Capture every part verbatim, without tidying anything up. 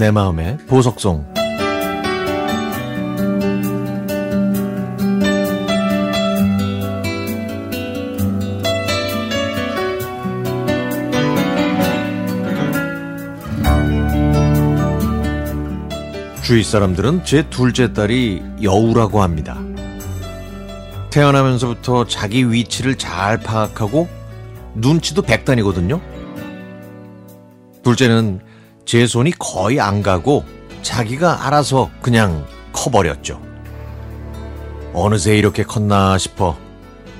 내 마음의 보석송. 주위 사람들은 제 둘째 딸이 여우라고 합니다. 태어나면서부터 자기 위치를 잘 파악하고 눈치도 백단이거든요. 둘째는 제 손이 거의 안 가고 자기가 알아서 그냥 커버렸죠. 어느새 이렇게 컸나 싶어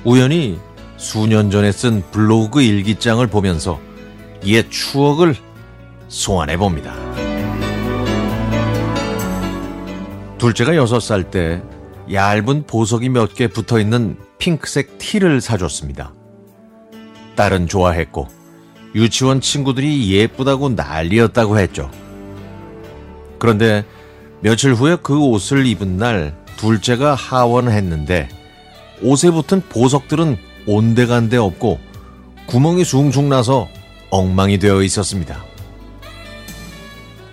우연히 수년 전에 쓴 블로그 일기장을 보면서 옛 추억을 소환해 봅니다. 둘째가 여섯 살 때 얇은 보석이 몇 개 붙어있는 핑크색 티를 사줬습니다. 딸은 좋아했고 유치원 친구들이 예쁘다고 난리였다고 했죠. 그런데 며칠 후에 그 옷을 입은 날 둘째가 하원했는데 옷에 붙은 보석들은 온데간데 없고 구멍이 숭숭 나서 엉망이 되어 있었습니다.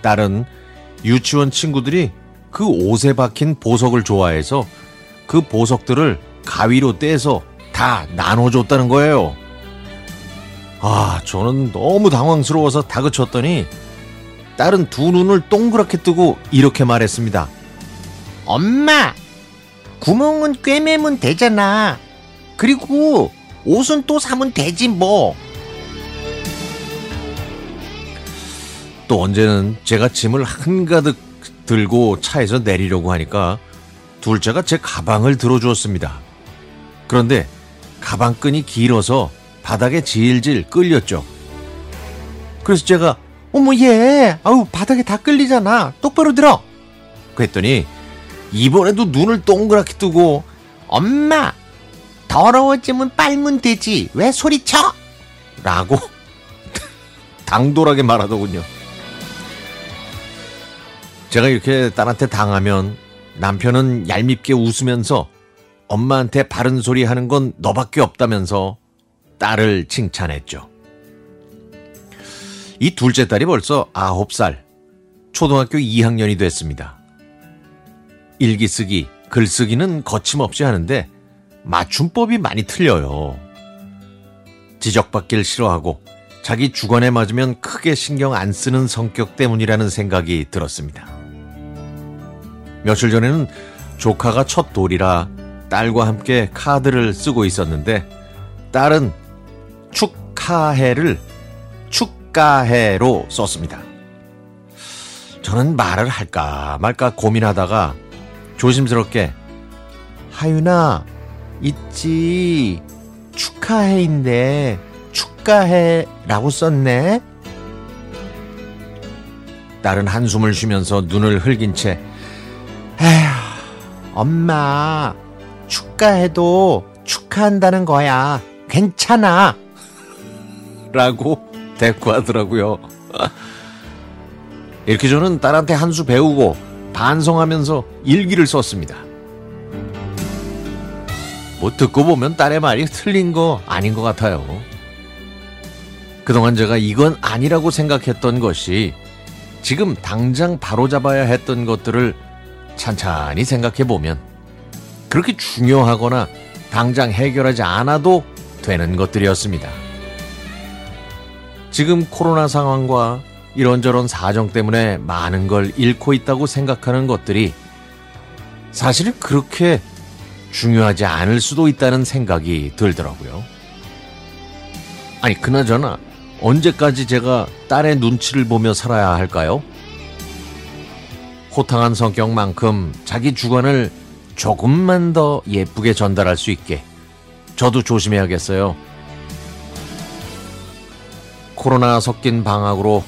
딸은 유치원 친구들이 그 옷에 박힌 보석을 좋아해서 그 보석들을 가위로 떼서 다 나눠줬다는 거예요. 아, 저는 너무 당황스러워서 다그쳤더니 딸은 두 눈을 동그랗게 뜨고 이렇게 말했습니다. 엄마, 구멍은 꿰매면 되잖아. 그리고 옷은 또 사면 되지 뭐. 또 언제는 제가 짐을 한가득 들고 차에서 내리려고 하니까 둘째가 제 가방을 들어주었습니다. 그런데 가방끈이 길어서 바닥에 질질 끌렸죠. 그래서 제가 어머 얘, 아우 바닥에 다 끌리잖아. 똑바로 들어. 그랬더니 이번에도 눈을 동그랗게 뜨고 엄마, 더러워지면 빨면 되지. 왜 소리쳐? 라고 당돌하게 말하더군요. 제가 이렇게 딸한테 당하면 남편은 얄밉게 웃으면서 엄마한테 바른 소리 하는 건 너밖에 없다면서 딸을 칭찬했죠. 이 둘째 딸이 벌써 아홉 살, 초등학교 이 학년이 됐습니다. 일기 쓰기, 글 쓰기는 거침없이 하는데 맞춤법이 많이 틀려요. 지적받길 싫어하고 자기 주관에 맞으면 크게 신경 안 쓰는 성격 때문이라는 생각이 들었습니다. 며칠 전에는 조카가 첫 돌이라 딸과 함께 카드를 쓰고 있었는데 딸은 축하해를 축가해로 썼습니다. 저는 말을 할까 말까 고민하다가 조심스럽게 하윤아 있지 축하해인데 축가해라고 썼네. 딸은 한숨을 쉬면서 눈을 흘긴 채 에휴, 엄마, 축가해도 축하한다는 거야. 괜찮아. 라고 대꾸하더라고요. 이렇게 저는 딸한테 한 수 배우고 반성하면서 일기를 썼습니다. 뭐 듣고 보면 딸의 말이 틀린 거 아닌 것 같아요. 그동안 제가 이건 아니라고 생각했던 것이 지금 당장 바로잡아야 했던 것들을 찬찬히 생각해보면 그렇게 중요하거나 당장 해결하지 않아도 되는 것들이었습니다. 지금 코로나 상황과 이런저런 사정 때문에 많은 걸 잃고 있다고 생각하는 것들이 사실은 그렇게 중요하지 않을 수도 있다는 생각이 들더라고요. 아니, 그나저나 언제까지 제가 딸의 눈치를 보며 살아야 할까요? 호탕한 성격만큼 자기 주관을 조금만 더 예쁘게 전달할 수 있게 저도 조심해야겠어요. 코로나 섞인 방학으로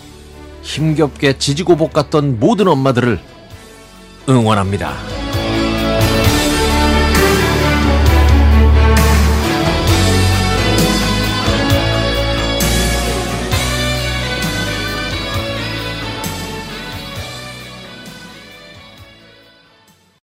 힘겹게 지지고 볶았던 모든 엄마들을 응원합니다.